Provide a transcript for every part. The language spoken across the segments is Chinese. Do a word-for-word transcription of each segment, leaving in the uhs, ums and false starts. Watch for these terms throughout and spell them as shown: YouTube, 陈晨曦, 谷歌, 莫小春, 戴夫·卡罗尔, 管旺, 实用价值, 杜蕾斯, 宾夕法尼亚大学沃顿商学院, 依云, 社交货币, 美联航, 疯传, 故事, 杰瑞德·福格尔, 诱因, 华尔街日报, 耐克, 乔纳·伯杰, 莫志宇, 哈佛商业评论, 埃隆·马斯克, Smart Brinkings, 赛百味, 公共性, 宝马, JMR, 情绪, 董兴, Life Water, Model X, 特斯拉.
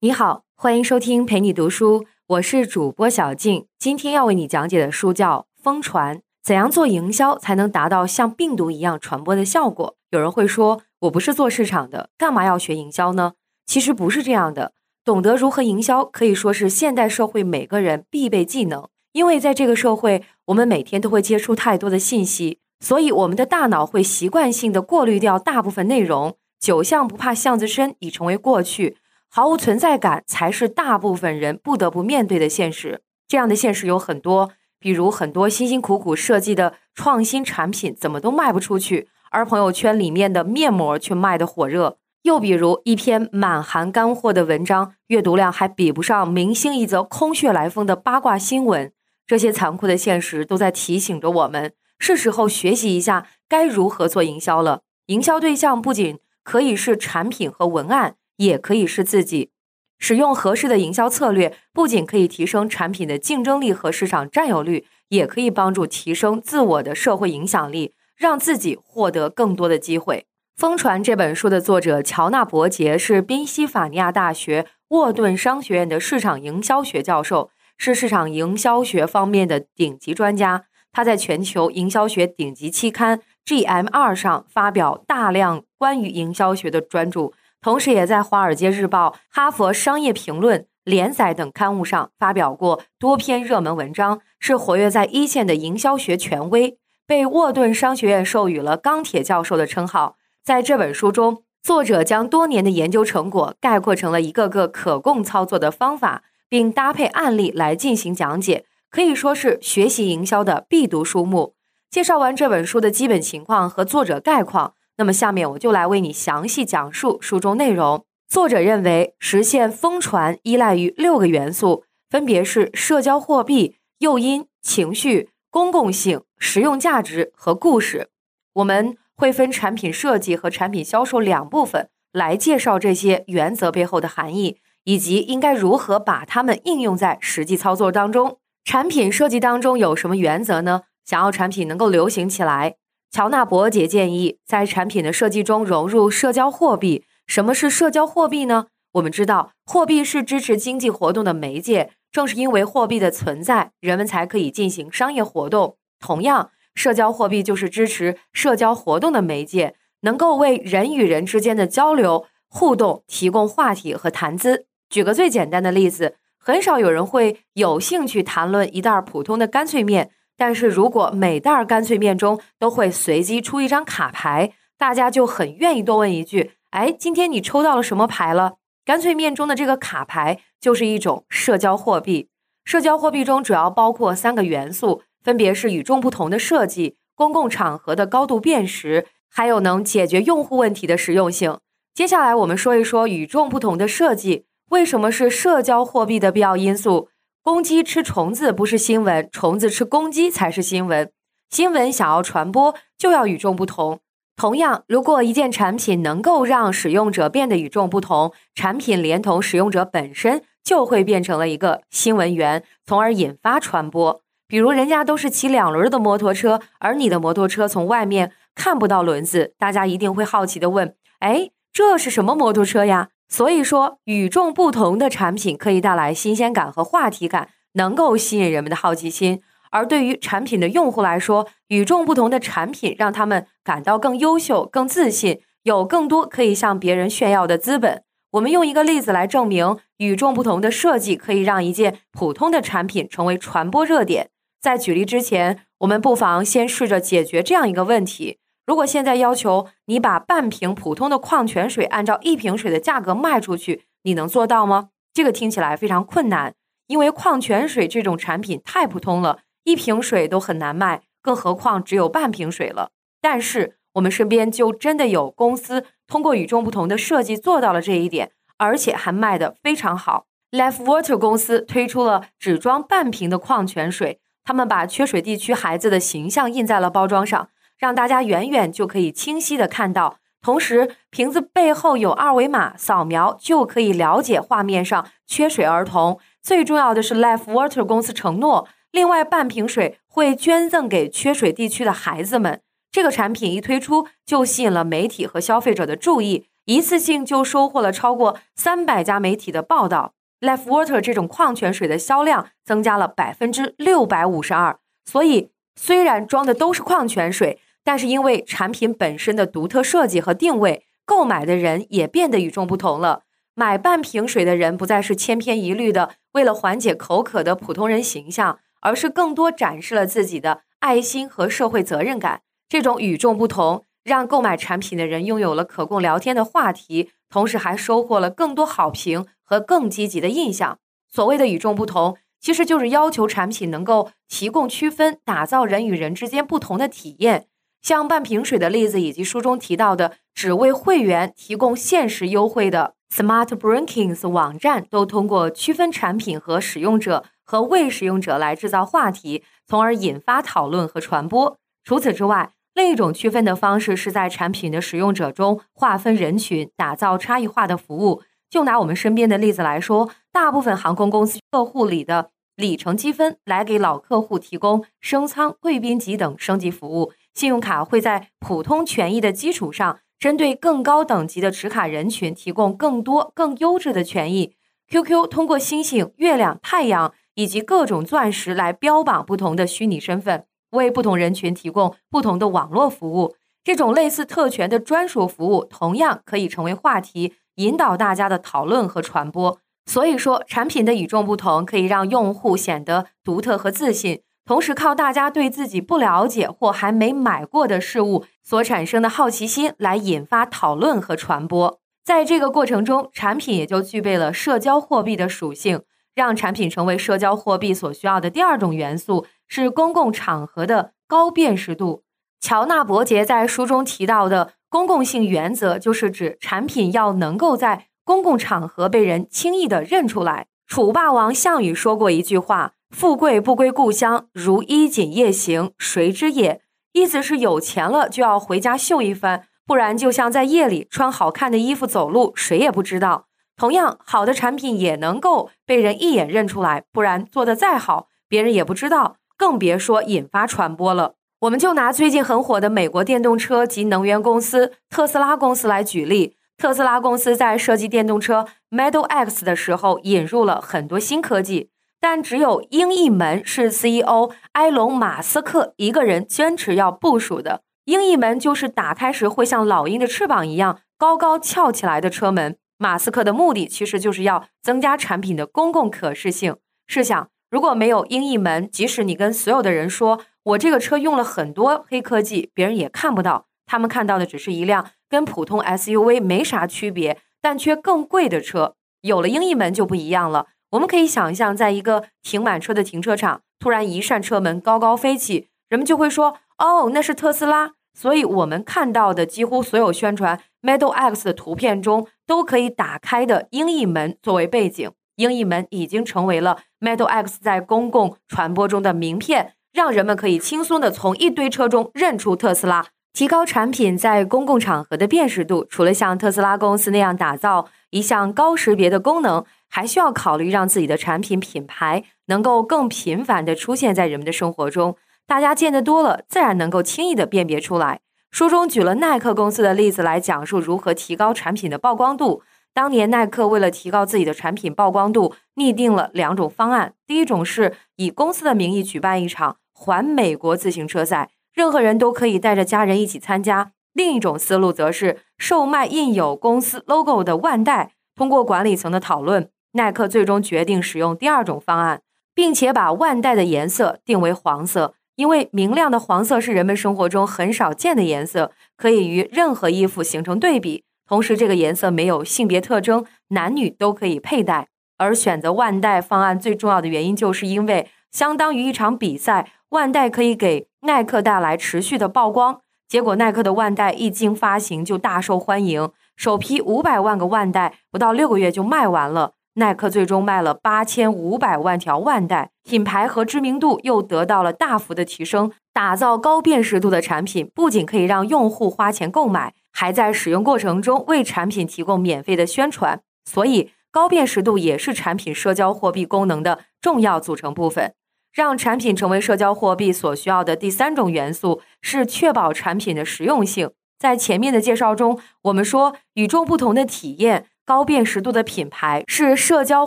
你好，欢迎收听陪你读书，我是主播小静。今天要为你讲解的书叫《疯传：怎样做营销才能达到像病毒一样传播的效果》。有人会说，我不是做市场的，干嘛要学营销呢？其实不是这样的，懂得如何营销可以说是现代社会每个人必备技能。因为在这个社会，我们每天都会接触太多的信息，所以我们的大脑会习惯性的过滤掉大部分内容。酒巷不怕巷子深已成为过去，毫无存在感才是大部分人不得不面对的现实。这样的现实有很多，比如很多辛辛苦苦设计的创新产品怎么都卖不出去，而朋友圈里面的面膜却卖得火热。又比如一篇满含干货的文章，阅读量还比不上明星一则空穴来风的八卦新闻。这些残酷的现实都在提醒着我们，是时候学习一下该如何做营销了。营销对象不仅可以是产品和文案，也可以是自己。使用合适的营销策略，不仅可以提升产品的竞争力和市场占有率，也可以帮助提升自我的社会影响力，让自己获得更多的机会。《疯传》这本书的作者乔纳伯杰是宾夕法尼亚大学沃顿商学院的市场营销学教授，是市场营销学方面的顶级专家。他在全球营销学顶级期刊 J M R 上发表大量关于营销学的专著，同时也在《华尔街日报》《哈佛商业评论》连载等刊物上发表过多篇热门文章，是活跃在一线的营销学权威，被沃顿商学院授予了钢铁教授的称号。在这本书中，作者将多年的研究成果概括成了一个个可供操作的方法，并搭配案例来进行讲解，可以说是学习营销的必读书目。介绍完这本书的基本情况和作者概况，那么下面我就来为你详细讲述书中内容。作者认为，实现疯传依赖于六个元素，分别是社交货币、诱因、情绪、公共性、实用价值和故事。我们会分产品设计和产品销售两部分来介绍这些原则背后的含义，以及应该如何把它们应用在实际操作当中。产品设计当中有什么原则呢？想要产品能够流行起来，乔纳伯杰建议在产品的设计中融入社交货币。什么是社交货币呢？我们知道，货币是支持经济活动的媒介，正是因为货币的存在，人们才可以进行商业活动。同样，社交货币就是支持社交活动的媒介，能够为人与人之间的交流互动提供话题和谈资。举个最简单的例子，很少有人会有兴趣谈论一袋普通的干脆面，但是如果每袋干脆面中都会随机出一张卡牌，大家就很愿意多问一句，哎，今天你抽到了什么牌了？干脆面中的这个卡牌就是一种社交货币。社交货币中主要包括三个元素，分别是与众不同的设计、公共场合的高度辨识，还有能解决用户问题的实用性。接下来我们说一说与众不同的设计。为什么是社交货币的必要因素？公鸡吃虫子不是新闻，虫子吃公鸡才是新闻。新闻想要传播，就要与众不同。同样，如果一件产品能够让使用者变得与众不同，产品连同使用者本身就会变成了一个新闻源，从而引发传播。比如人家都是骑两轮的摩托车，而你的摩托车从外面看不到轮子，大家一定会好奇地问，哎，这是什么摩托车呀？所以说，与众不同的产品可以带来新鲜感和话题感，能够吸引人们的好奇心。而对于产品的用户来说，与众不同的产品让他们感到更优秀、更自信，有更多可以向别人炫耀的资本。我们用一个例子来证明，与众不同的设计可以让一件普通的产品成为传播热点。在举例之前，我们不妨先试着解决这样一个问题。如果现在要求你把半瓶普通的矿泉水按照一瓶水的价格卖出去，你能做到吗？这个听起来非常困难，因为矿泉水这种产品太普通了，一瓶水都很难卖，更何况只有半瓶水了。但是我们身边就真的有公司通过与众不同的设计做到了这一点，而且还卖得非常好。Life Water 公司推出了只装半瓶的矿泉水，他们把缺水地区孩子的形象印在了包装上，让大家远远就可以清晰地看到，同时瓶子背后有二维码，扫描就可以了解画面上缺水儿童。最重要的是 Life Water 公司承诺，另外半瓶水会捐赠给缺水地区的孩子们。这个产品一推出就吸引了媒体和消费者的注意，一次性就收获了超过三百家媒体的报道。Life Water 这种矿泉水的销量增加了 百分之六百五十二。 所以虽然装的都是矿泉水，但是因为产品本身的独特设计和定位，购买的人也变得与众不同了。买半瓶水的人不再是千篇一律的为了缓解口渴的普通人形象，而是更多展示了自己的爱心和社会责任感。这种与众不同让购买产品的人拥有了可供聊天的话题，同时还收获了更多好评和更积极的印象。所谓的与众不同，其实就是要求产品能够提供区分，打造人与人之间不同的体验。像半瓶水的例子以及书中提到的只为会员提供限时优惠的 Smart Brinkings 网站，都通过区分产品和使用者和未使用者来制造话题，从而引发讨论和传播。除此之外，另一种区分的方式是在产品的使用者中划分人群，打造差异化的服务。就拿我们身边的例子来说，大部分航空公司客户里的里程积分来给老客户提供升舱、贵宾级等升级服务，信用卡会在普通权益的基础上，针对更高等级的持卡人群提供更多更优质的权益。 Q Q 通过星星、月亮、太阳以及各种钻石来标榜不同的虚拟身份，为不同人群提供不同的网络服务。这种类似特权的专属服务同样可以成为话题，引导大家的讨论和传播。所以说，产品的与众不同可以让用户显得独特和自信，同时靠大家对自己不了解或还没买过的事物所产生的好奇心来引发讨论和传播。在这个过程中，产品也就具备了社交货币的属性。让产品成为社交货币所需要的第二种元素是公共场合的高辨识度。乔纳伯杰在书中提到的公共性原则，就是指产品要能够在公共场合被人轻易地认出来。楚霸王项羽说过一句话：“富贵不归故乡，如衣锦夜行，谁知也？”意思是有钱了就要回家秀一番，不然就像在夜里穿好看的衣服走路，谁也不知道。同样，好的产品也能够被人一眼认出来，不然做得再好，别人也不知道，更别说引发传播了。我们就拿最近很火的美国电动车及能源公司特斯拉公司来举例。特斯拉公司在设计电动车 Model X 的时候引入了很多新科技，但只有鹰翼门是 C E O 埃隆·马斯克一个人坚持要部署的。鹰翼门就是打开时会像老鹰的翅膀一样高高翘起来的车门。马斯克的目的其实就是要增加产品的公共可视性。试想，如果没有鹰翼门，即使你跟所有的人说我这个车用了很多黑科技，别人也看不到，他们看到的只是一辆跟普通 S U V 没啥区别，但却更贵的车。有了鹰翼门就不一样了，我们可以想象，在一个停满车的停车场，突然一扇车门高高飞起，人们就会说，哦，那是特斯拉。所以我们看到的几乎所有宣传 Model X 的图片中都可以打开的鹰翼门作为背景。鹰翼门已经成为了 Model X 在公共传播中的名片，让人们可以轻松地从一堆车中认出特斯拉。提高产品在公共场合的辨识度，除了像特斯拉公司那样打造一项高识别的功能，还需要考虑让自己的产品品牌能够更频繁地出现在人们的生活中。大家见得多了，自然能够轻易地辨别出来。书中举了耐克公司的例子来讲述如何提高产品的曝光度。当年耐克为了提高自己的产品曝光度，拟定了两种方案。第一种是以公司的名义举办一场环美国自行车赛，任何人都可以带着家人一起参加。另一种思路则是售卖印有公司 logo 的腕带。通过管理层的讨论，耐克最终决定使用第二种方案，并且把腕带的颜色定为黄色。因为明亮的黄色是人们生活中很少见的颜色，可以与任何衣服形成对比，同时这个颜色没有性别特征，男女都可以佩戴。而选择腕带方案最重要的原因，就是因为相当于一场比赛，腕带可以给耐克带来持续的曝光。结果耐克的腕带一经发行就大受欢迎，首批五百万个腕带不到六个月就卖完了。耐克最终卖了八千五百万条腕带，品牌和知名度又得到了大幅的提升。打造高辨识度的产品，不仅可以让用户花钱购买，还在使用过程中为产品提供免费的宣传。所以，高辨识度也是产品社交货币功能的重要组成部分。让产品成为社交货币所需要的第三种元素是确保产品的实用性。在前面的介绍中，我们说与众不同的体验、高辨识度的品牌是社交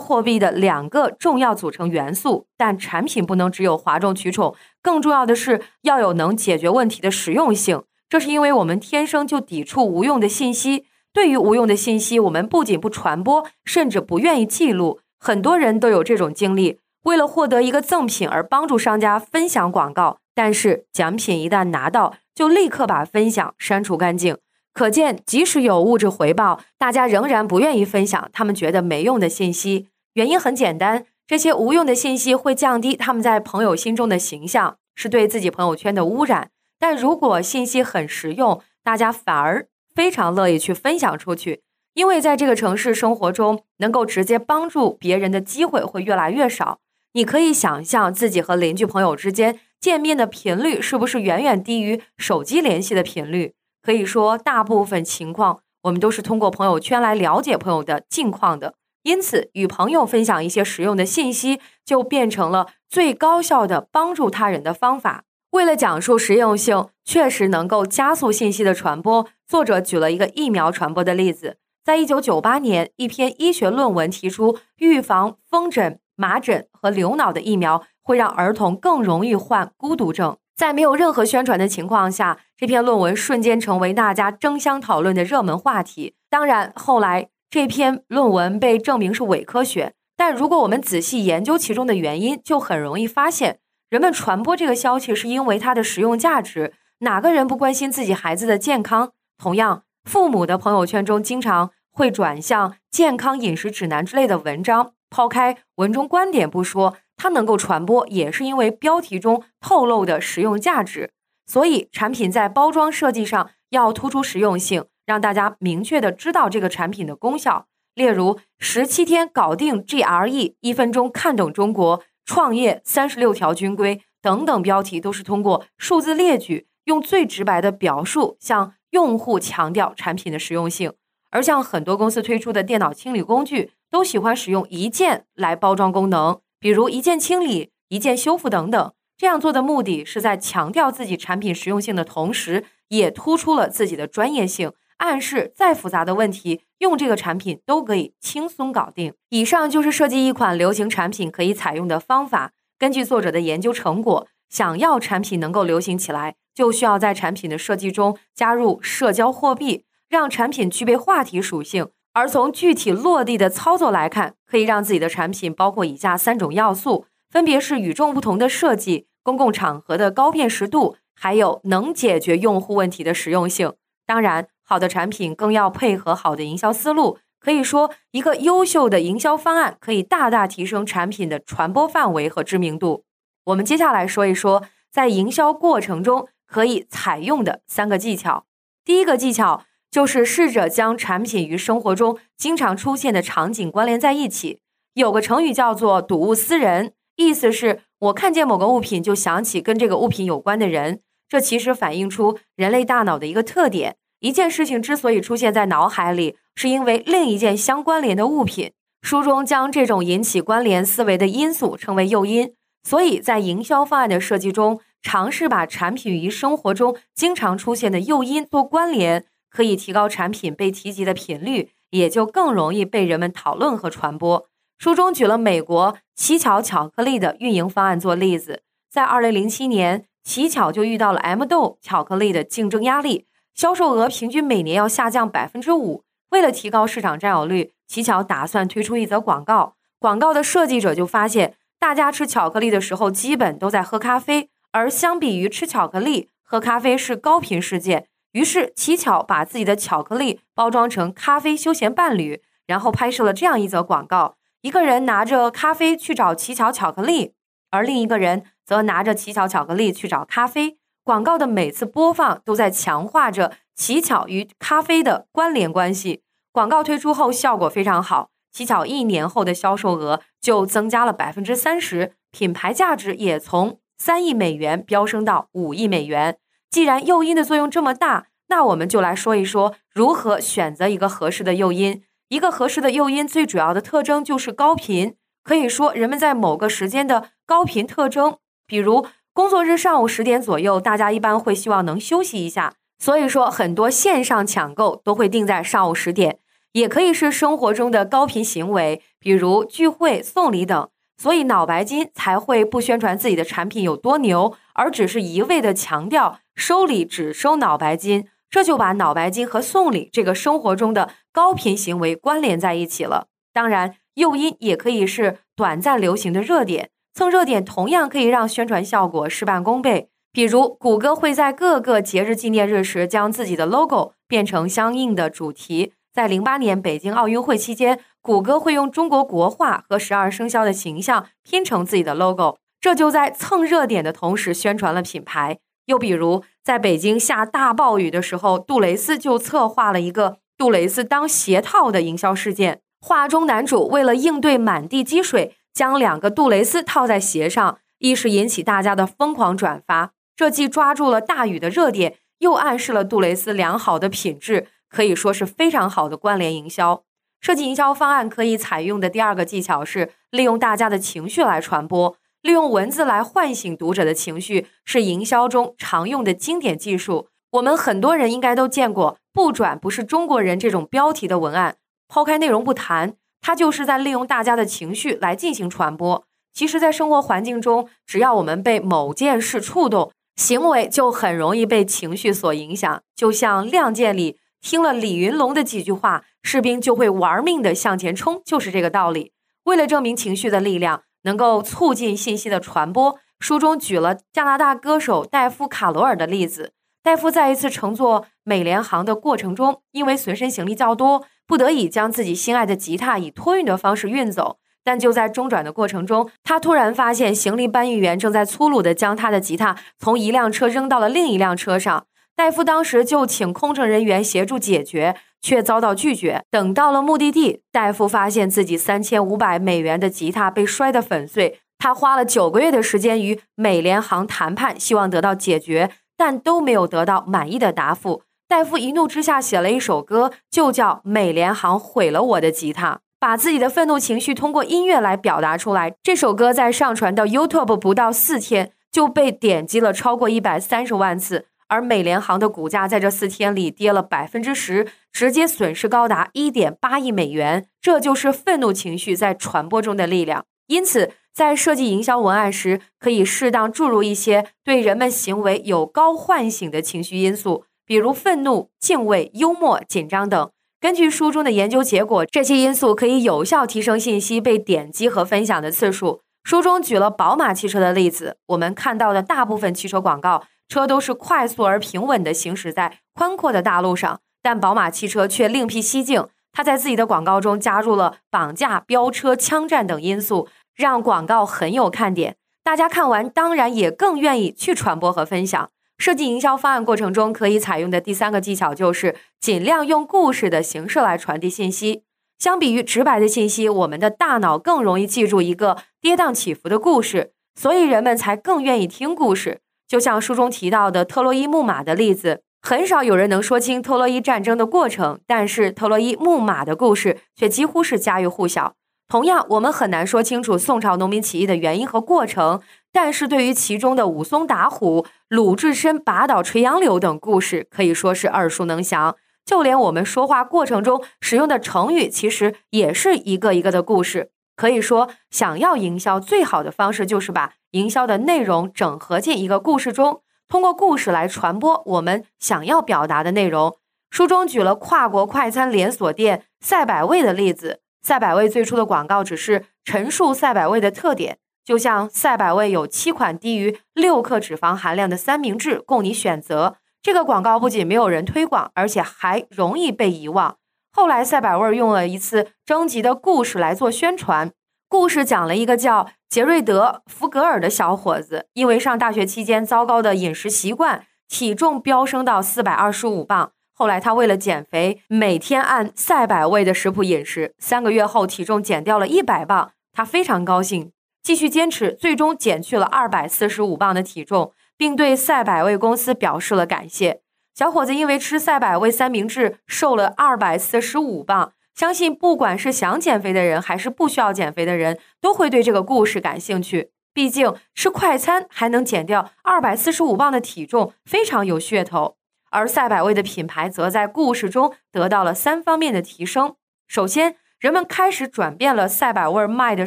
货币的两个重要组成元素，但产品不能只有哗众取宠，更重要的是要有能解决问题的实用性。这是因为我们天生就抵触无用的信息，对于无用的信息，我们不仅不传播，甚至不愿意记录。很多人都有这种经历，为了获得一个赠品而帮助商家分享广告，但是奖品一旦拿到，就立刻把分享删除干净。可见，即使有物质回报，大家仍然不愿意分享他们觉得没用的信息。原因很简单，这些无用的信息会降低他们在朋友心中的形象，是对自己朋友圈的污染。但如果信息很实用，大家反而非常乐意去分享出去，因为在这个城市生活中，能够直接帮助别人的机会会越来越少。你可以想象自己和邻居朋友之间见面的频率是不是远远低于手机联系的频率？可以说，大部分情况我们都是通过朋友圈来了解朋友的近况的。因此，与朋友分享一些实用的信息，就变成了最高效的帮助他人的方法。为了讲述实用性确实能够加速信息的传播，作者举了一个疫苗传播的例子。在一九九八年，一篇医学论文提出，预防风疹、麻疹和流脑的疫苗会让儿童更容易患孤独症。在没有任何宣传的情况下，这篇论文瞬间成为大家争相讨论的热门话题。当然，后来这篇论文被证明是伪科学，但如果我们仔细研究其中的原因，就很容易发现，人们传播这个消息是因为它的实用价值。哪个人不关心自己孩子的健康？同样，父母的朋友圈中经常会转向健康饮食指南之类的文章。抛开文中观点不说，它能够传播也是因为标题中透露的实用价值。所以，产品在包装设计上要突出实用性，让大家明确的知道这个产品的功效。例如，十七天搞定 G R E， 一分钟看懂中国，创业三十六条军规等等标题都是通过数字列举，用最直白的表述向用户强调产品的实用性。而像很多公司推出的电脑清理工具，都喜欢使用一键来包装功能，比如一键清理、一键修复等等。这样做的目的是在强调自己产品实用性的同时，也突出了自己的专业性，暗示再复杂的问题用这个产品都可以轻松搞定。以上就是设计一款流行产品可以采用的方法。根据作者的研究成果，想要产品能够流行起来，就需要在产品的设计中加入社交货币，让产品具备话题属性。而从具体落地的操作来看，可以让自己的产品包括以下三种要素，分别是与众不同的设计、公共场合的高辨识度，还有能解决用户问题的实用性。当然，好的产品更要配合好的营销思路。可以说，一个优秀的营销方案可以大大提升产品的传播范围和知名度。我们接下来说一说在营销过程中可以采用的三个技巧。第一个技巧就是试着将产品与生活中经常出现的场景关联在一起。有个成语叫做睹物思人，意思是我看见某个物品就想起跟这个物品有关的人。这其实反映出人类大脑的一个特点，一件事情之所以出现在脑海里，是因为另一件相关联的物品。书中将这种引起关联思维的因素称为诱因。所以在营销方案的设计中，尝试把产品与生活中经常出现的诱因做关联，可以提高产品被提及的频率，也就更容易被人们讨论和传播。书中举了美国奇巧巧克力的运营方案做例子。在二零零七年，奇巧就遇到了 M 豆巧克力的竞争压力，销售额平均每年要下降 百分之五。 为了提高市场占有率，奇巧打算推出一则广告。广告的设计者就发现，大家吃巧克力的时候基本都在喝咖啡，而相比于吃巧克力，喝咖啡是高频事件。于是奇巧把自己的巧克力包装成咖啡休闲伴侣，然后拍摄了这样一则广告。一个人拿着咖啡去找奇巧巧克力，而另一个人则拿着奇巧巧克力去找咖啡。广告的每次播放都在强化着奇巧与咖啡的关联关系。广告推出后效果非常好，奇巧一年后的销售额就增加了 百分之三十， 品牌价值也从三亿美元飙升到五亿美元。既然诱因的作用这么大，那我们就来说一说如何选择一个合适的诱因。一个合适的诱因最主要的特征就是高频，可以说人们在某个时间的高频特征。比如工作日上午十点左右，大家一般会希望能休息一下，所以说很多线上抢购都会定在上午十点，也可以是生活中的高频行为，比如聚会、送礼等。所以脑白金才会不宣传自己的产品有多牛，而只是一味的强调收礼只收脑白金，这就把脑白金和送礼这个生活中的高频行为关联在一起了。当然，诱因也可以是短暂流行的热点，蹭热点同样可以让宣传效果事半功倍。比如，谷歌会在各个节日纪念日时将自己的 logo 变成相应的主题。在零八年北京奥运会期间，谷歌会用中国国画和十二生肖的形象拼成自己的 logo， 这就在蹭热点的同时宣传了品牌。又比如，在北京下大暴雨的时候，杜蕾斯就策划了一个杜蕾斯当鞋套的营销事件。画中男主为了应对满地积水，将两个杜蕾斯套在鞋上，一时引起大家的疯狂转发。这既抓住了大雨的热点，又暗示了杜蕾斯良好的品质，可以说是非常好的关联营销。设计营销方案可以采用的第二个技巧是利用大家的情绪来传播，利用文字来唤醒读者的情绪，是营销中常用的经典技术。我们很多人应该都见过不转不是中国人这种标题的文案，抛开内容不谈，它就是在利用大家的情绪来进行传播。其实在生活环境中，只要我们被某件事触动，行为就很容易被情绪所影响。就像《亮剑》里听了李云龙的几句话，士兵就会玩命的向前冲，就是这个道理。为了证明情绪的力量能够促进信息的传播，书中举了加拿大歌手戴夫·卡罗尔的例子。戴夫在一次乘坐美联航的过程中，因为随身行李较多，不得已将自己心爱的吉他以托运的方式运走。但就在中转的过程中，他突然发现行李搬运员正在粗鲁地将他的吉他从一辆车扔到了另一辆车上。戴夫当时就请空乘人员协助解决，却遭到拒绝。等到了目的地，戴夫发现自己三千五百美元的吉他被摔得粉碎。他花了九个月的时间与美联航谈判，希望得到解决，但都没有得到满意的答复。戴夫一怒之下写了一首歌，就叫《美联航毁了我的吉他》，把自己的愤怒情绪通过音乐来表达出来。这首歌在上传到 YouTube 不到四天，就被点击了超过一百三十万次。而美联航的股价在这四天里跌了 百分之十， 直接损失高达 一点八亿美元。这就是愤怒情绪在传播中的力量。因此，在设计营销文案时，可以适当注入一些对人们行为有高唤醒的情绪因素，比如愤怒、敬畏、幽默、紧张等。根据书中的研究结果，这些因素可以有效提升信息被点击和分享的次数。书中举了宝马汽车的例子，我们看到的大部分汽车广告，车都是快速而平稳地行驶在宽阔的大路上，但宝马汽车却另辟蹊径，它在自己的广告中加入了绑架、飙车、枪战等因素，让广告很有看点。大家看完当然也更愿意去传播和分享。设计营销方案过程中可以采用的第三个技巧就是尽量用故事的形式来传递信息。相比于直白的信息，我们的大脑更容易记住一个跌宕起伏的故事，所以人们才更愿意听故事。就像书中提到的特洛伊木马的例子，很少有人能说清特洛伊战争的过程，但是特洛伊木马的故事却几乎是家喻户晓。同样，我们很难说清楚宋朝农民起义的原因和过程，但是对于其中的武松打虎、鲁智深拔倒垂杨柳等故事，可以说是耳熟能详。就连我们说话过程中使用的成语，其实也是一个一个的故事。可以说，想要营销最好的方式就是把营销的内容整合进一个故事中，通过故事来传播我们想要表达的内容。书中举了跨国快餐连锁店赛百味的例子。赛百味最初的广告只是陈述赛百味的特点，就像赛百味有七款低于六克脂肪含量的三明治供你选择，这个广告不仅没有人推广，而且还容易被遗忘。后来赛百味用了一次征集的故事来做宣传，故事讲了一个叫杰瑞德·福格尔的小伙子，因为上大学期间糟糕的饮食习惯，体重飙升到四百二十五磅。后来他为了减肥，每天按赛百味的食谱饮食，三个月后体重减掉了一百磅，他非常高兴，继续坚持，最终减去了二百四十五磅的体重，并对赛百味公司表示了感谢。小伙子因为吃赛百味三明治瘦了二百四十五磅，相信不管是想减肥的人还是不需要减肥的人，都会对这个故事感兴趣。毕竟吃快餐还能减掉二百四十五磅的体重，非常有噱头。而赛百味的品牌则在故事中得到了三方面的提升。首先，人们开始转变了赛百味卖的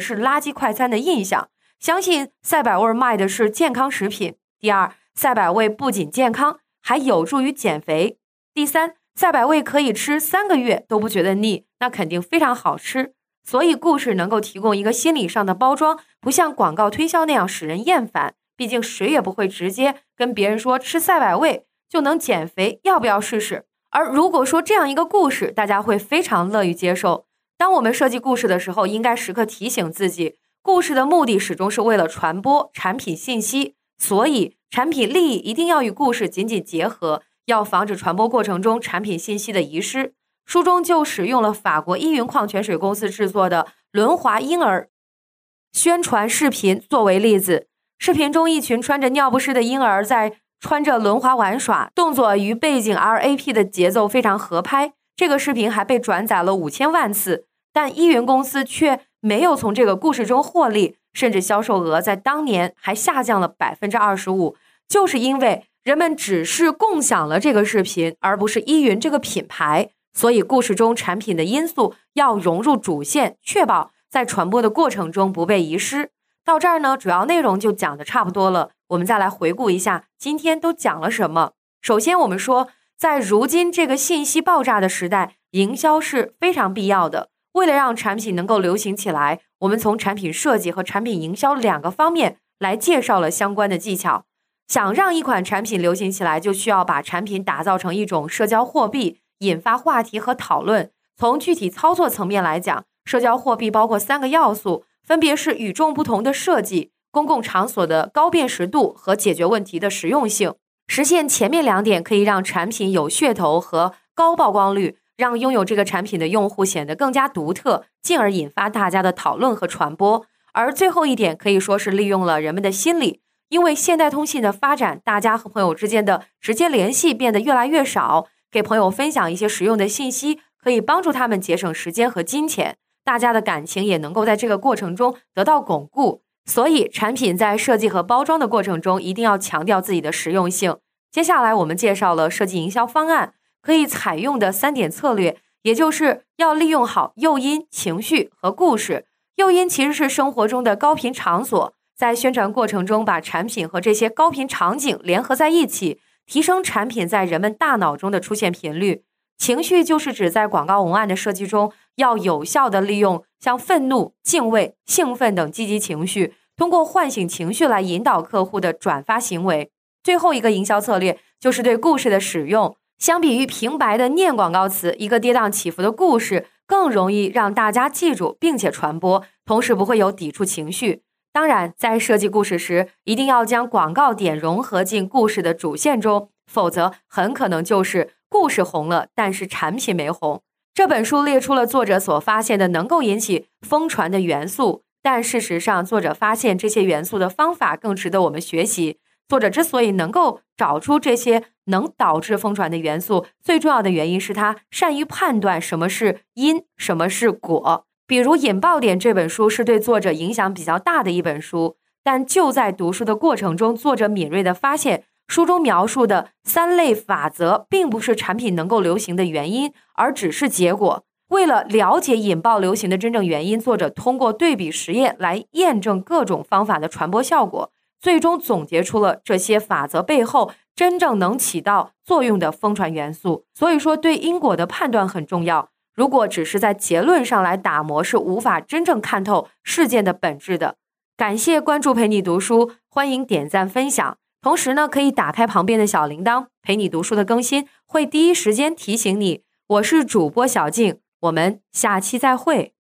是垃圾快餐的印象，相信赛百味卖的是健康食品。第二，赛百味不仅健康，还有助于减肥。第三，赛百味可以吃三个月都不觉得腻，那肯定非常好吃。所以故事能够提供一个心理上的包装，不像广告推销那样使人厌烦。毕竟谁也不会直接跟别人说吃赛百味就能减肥，要不要试试？而如果说这样一个故事，大家会非常乐于接受。当我们设计故事的时候，应该时刻提醒自己，故事的目的始终是为了传播产品信息，所以产品利益一定要与故事紧紧结合，要防止传播过程中产品信息的遗失。书中就使用了法国依云矿泉水公司制作的轮滑婴儿宣传视频作为例子。视频中，一群穿着尿不湿的婴儿在穿着轮滑玩耍，动作与背景 R A P 的节奏非常合拍。这个视频还被转载了五千万次，但依云公司却没有从这个故事中获利，甚至销售额在当年还下降了 百分之二十五， 就是因为人们只是共享了这个视频，而不是依云这个品牌。所以故事中产品的因素要融入主线，确保在传播的过程中不被遗失。到这儿呢，主要内容就讲的差不多了，我们再来回顾一下今天都讲了什么。首先我们说，在如今这个信息爆炸的时代，营销是非常必要的。为了让产品能够流行起来，我们从产品设计和产品营销两个方面来介绍了相关的技巧。想让一款产品流行起来，就需要把产品打造成一种社交货币，引发话题和讨论。从具体操作层面来讲，社交货币包括三个要素，分别是与众不同的设计、公共场所的高辨识度和解决问题的实用性。实现前面两点可以让产品有噱头和高曝光率，让拥有这个产品的用户显得更加独特，进而引发大家的讨论和传播。而最后一点可以说是利用了人们的心理，因为现代通信的发展，大家和朋友之间的直接联系变得越来越少，给朋友分享一些实用的信息，可以帮助他们节省时间和金钱，大家的感情也能够在这个过程中得到巩固。所以产品在设计和包装的过程中一定要强调自己的实用性。接下来我们介绍了设计营销方案可以采用的三点策略，也就是要利用好诱因、情绪和故事。诱因其实是生活中的高频场所，在宣传过程中把产品和这些高频场景联合在一起，提升产品在人们大脑中的出现频率。情绪就是指在广告文案的设计中，要有效地利用像愤怒、敬畏、兴奋等积极情绪，通过唤醒情绪来引导客户的转发行为。最后一个营销策略就是对故事的使用，相比于平白的念广告词，一个跌宕起伏的故事更容易让大家记住并且传播，同时不会有抵触情绪。当然，在设计故事时，一定要将广告点融合进故事的主线中，否则很可能就是故事红了，但是产品没红。这本书列出了作者所发现的能够引起疯传的元素，但事实上，作者发现这些元素的方法更值得我们学习。作者之所以能够找出这些能导致疯传的元素，最重要的原因是他善于判断什么是因，什么是果。比如《引爆点》这本书是对作者影响比较大的一本书，但就在读书的过程中，作者敏锐地发现，书中描述的三类法则并不是产品能够流行的原因，而只是结果。为了了解引爆流行的真正原因，作者通过对比实验来验证各种方法的传播效果，最终总结出了这些法则背后真正能起到作用的疯传元素。所以说，对因果的判断很重要。如果只是在结论上来打磨，是无法真正看透事件的本质的。感谢关注陪你读书，欢迎点赞分享，同时呢，可以打开旁边的小铃铛，陪你读书的更新会第一时间提醒你。我是主播小静，我们下期再会。